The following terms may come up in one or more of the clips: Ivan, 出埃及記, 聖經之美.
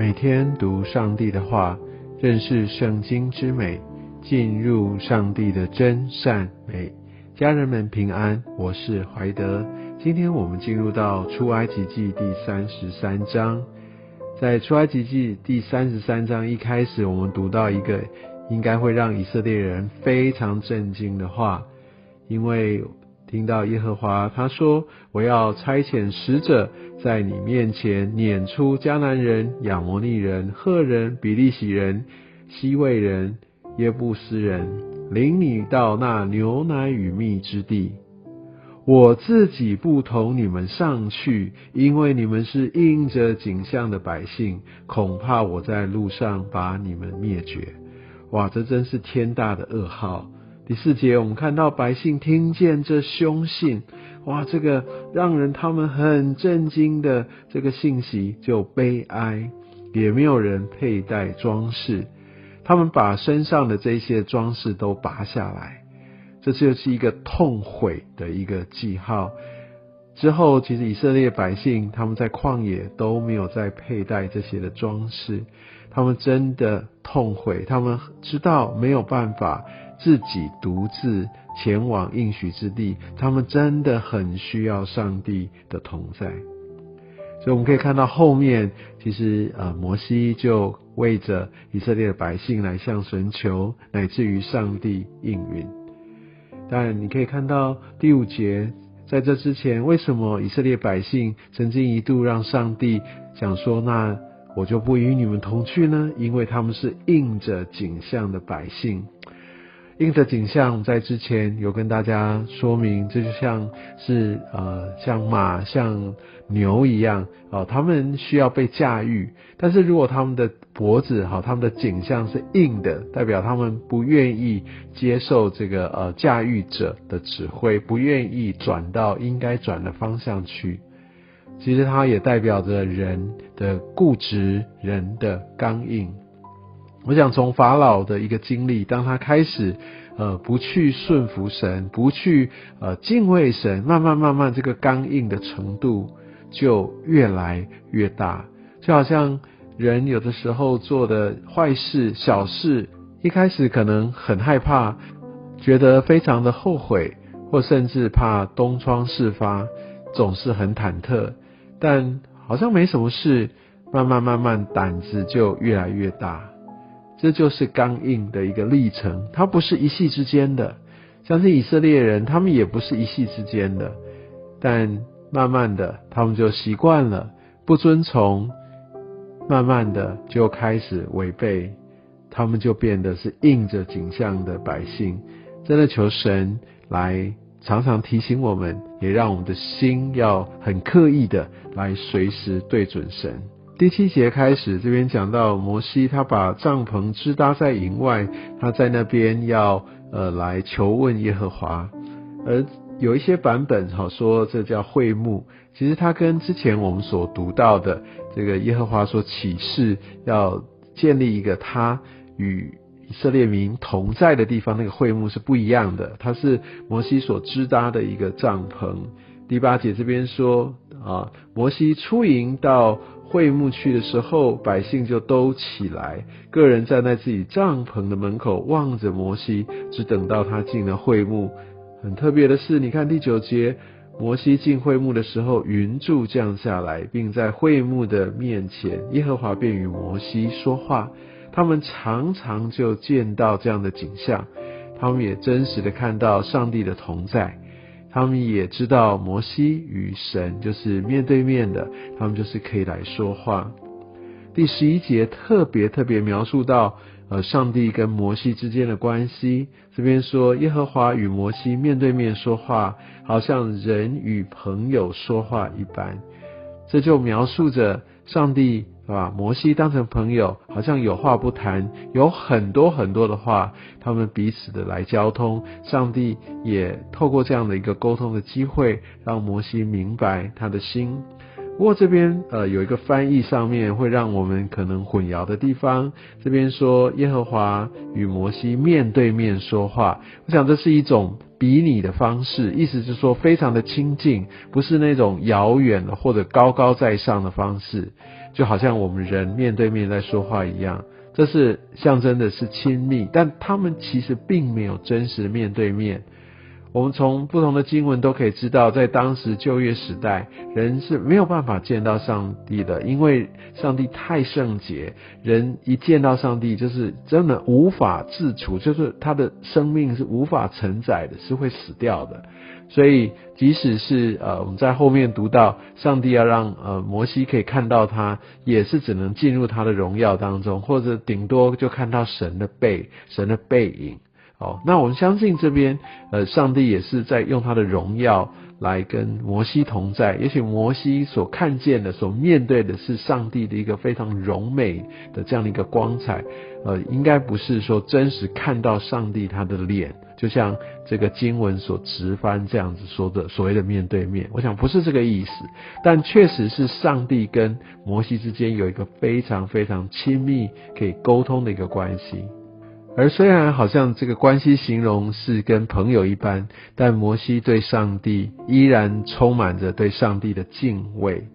每天读上帝的话，认识圣经之美，进入上帝的真善美。家人们平安，我是怀德。今天我们进入到出埃及记第33章。在出埃及记第33章一开始，我们读到一个应该会让以色列人非常震惊的话，因为听到耶和华他说，我要差遣使者在你面前撵出迦南人、亚摩利人、赫人、比利洗人、西魏人、耶布斯人，领你到那牛奶与蜜之地。我自己不同你们上去，因为你们是应着景象的百姓，恐怕我在路上把你们灭绝。哇，这真是天大的噩耗。第四节，我们看到百姓听见这凶信，哇，这个让人他们很震惊的这个信息，就悲哀，也没有人佩戴装饰，他们把身上的这些装饰都拔下来，这就是一个痛悔的一个记号。之后其实以色列百姓他们在旷野都没有再佩戴这些的装饰，他们真的痛悔，他们知道没有办法自己独自前往应许之地，他们真的很需要上帝的同在。所以我们可以看到后面其实摩西就为着以色列的百姓来向神求，乃至于上帝应允。当然你可以看到第五节，在这之前为什么以色列百姓曾经一度让上帝想说，那我就不与你们同去呢？因为他们是应着景象的百姓。应着景象在之前有跟大家说明，这就像是像马像牛一样，他们需要被驾驭，但是如果他们的脖子他们的景象是硬的，代表他们不愿意接受这个驾驭者的指挥，不愿意转到应该转的方向去。其实它也代表着人的固执，人的刚硬。我想从法老的一个经历，当他开始不去顺服神，不去敬畏神，慢慢这个刚硬的程度就越来越大。就好像人有的时候做的坏事、小事，一开始可能很害怕，觉得非常的后悔，或甚至怕东窗事发，总是很忐忑，但好像没什么事，慢慢胆子就越来越大。这就是刚硬的一个历程，它不是一夕之间的，像是以色列人他们也不是一夕之间的，但慢慢的他们就习惯了不遵从，慢慢的就开始违背，他们就变得是应着景象的百姓。真的求神来常常提醒我们，也让我们的心要很刻意的来随时对准神。第七节开始，这边讲到摩西他把帐篷支搭在营外，他在那边要来求问耶和华。而有一些版本说这叫会幕，其实它跟之前我们所读到的这个耶和华所启示要建立一个他与以色列民同在的地方，那个会幕是不一样的，它是摩西所支搭的一个帐篷。第八节这边说摩西出营到会幕去的时候，百姓就都起来，个人站在自己帐篷的门口望着摩西，只等到他进了会幕。很特别的是，你看第九节，摩西进会幕的时候，云柱降下来，并在会幕的面前，耶和华便与摩西说话。他们常常就见到这样的景象，他们也真实的看到上帝的同在，他们也知道摩西与神就是面对面的，他们就是可以来说话。第11节特别描述到上帝跟摩西之间的关系，这边说耶和华与摩西面对面说话，好像人与朋友说话一般。这就描述着上帝把摩西当成朋友，好像有话不谈，有很多的话，他们彼此的来交通。上帝也透过这样的一个沟通的机会，让摩西明白他的心。不过这边有一个翻译上面会让我们可能混淆的地方，这边说耶和华与摩西面对面说话，我想这是一种比拟的方式，意思就是说非常的亲近，不是那种遥远的或者高高在上的方式，就好像我们人面对面在说话一样，这是象征的是亲密，但他们其实并没有真实面对面。我们从不同的经文都可以知道，在当时旧约时代，人是没有办法见到上帝的，因为上帝太圣洁，人一见到上帝就是真的无法自处，就是他的生命是无法承载的，是会死掉的。所以即使是我们在后面读到上帝要让摩西可以看到他，也是只能进入他的荣耀当中，或者顶多就看到神的背影。那我们相信这边上帝也是在用他的荣耀来跟摩西同在，也许摩西所看见的所面对的是上帝的一个非常荣美的这样的一个光彩，应该不是说真实看到上帝他的脸，就像这个经文所直翻这样子说的所谓的面对面，我想不是这个意思，但确实是上帝跟摩西之间有一个非常非常亲密可以沟通的一个关系。而虽然好像这个关系形容是跟朋友一般，但摩西对上帝依然充满着对上帝的敬畏。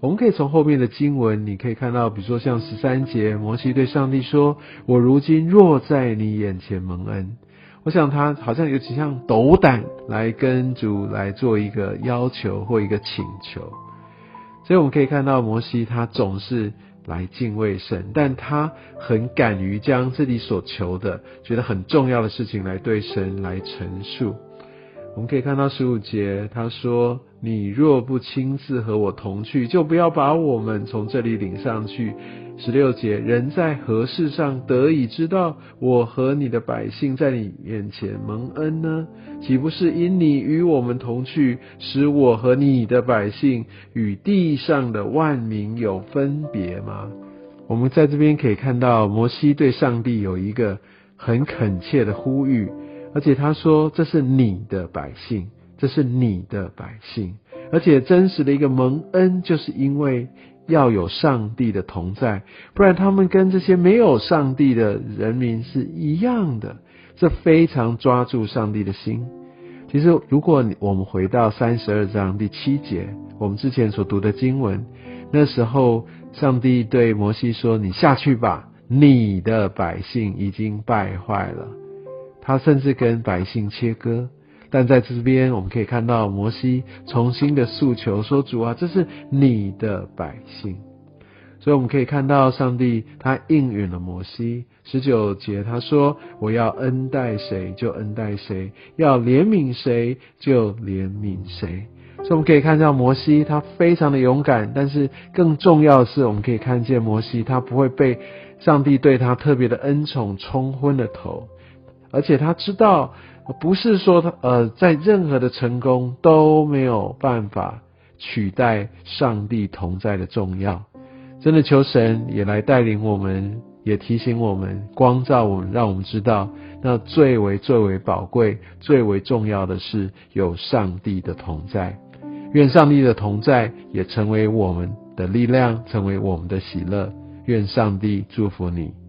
我们可以从后面的经文你可以看到，比如说像13节，摩西对上帝说，我如今若在你眼前蒙恩。我想他好像有几项斗胆来跟主来做一个要求或一个请求，所以我们可以看到摩西他总是来敬畏神，但他很敢于将自己所求的觉得很重要的事情来对神来陈述。我们可以看到15节，他说，你若不亲自和我同去，就不要把我们从这里领上去。16节，人在何事上得以知道我和你的百姓在你眼前蒙恩呢？岂不是因你与我们同去，使我和你的百姓与地上的万民有分别吗？我们在这边可以看到摩西对上帝有一个很恳切的呼吁，而且他说，这是你的百姓，这是你的百姓。而且真实的一个蒙恩，就是因为要有上帝的同在，不然他们跟这些没有上帝的人民是一样的。这非常抓住上帝的心。其实如果我们回到32章第7节，我们之前所读的经文，那时候上帝对摩西说，你下去吧，你的百姓已经败坏了。他甚至跟百姓切割，但在这边我们可以看到摩西重新的诉求说，主啊，这是你的百姓。所以我们可以看到上帝他应允了摩西。19节他说，我要恩待谁就恩待谁，要怜悯谁就怜悯谁。所以我们可以看到摩西他非常的勇敢，但是更重要的是我们可以看见摩西他不会被上帝对他特别的恩宠冲昏了头，而且他知道不是说在任何的成功都没有办法取代上帝同在的重要。真的求神也来带领我们，也提醒我们，光照我们，让我们知道那最为宝贵最为重要的是有上帝的同在。愿上帝的同在也成为我们的力量，成为我们的喜乐。愿上帝祝福你。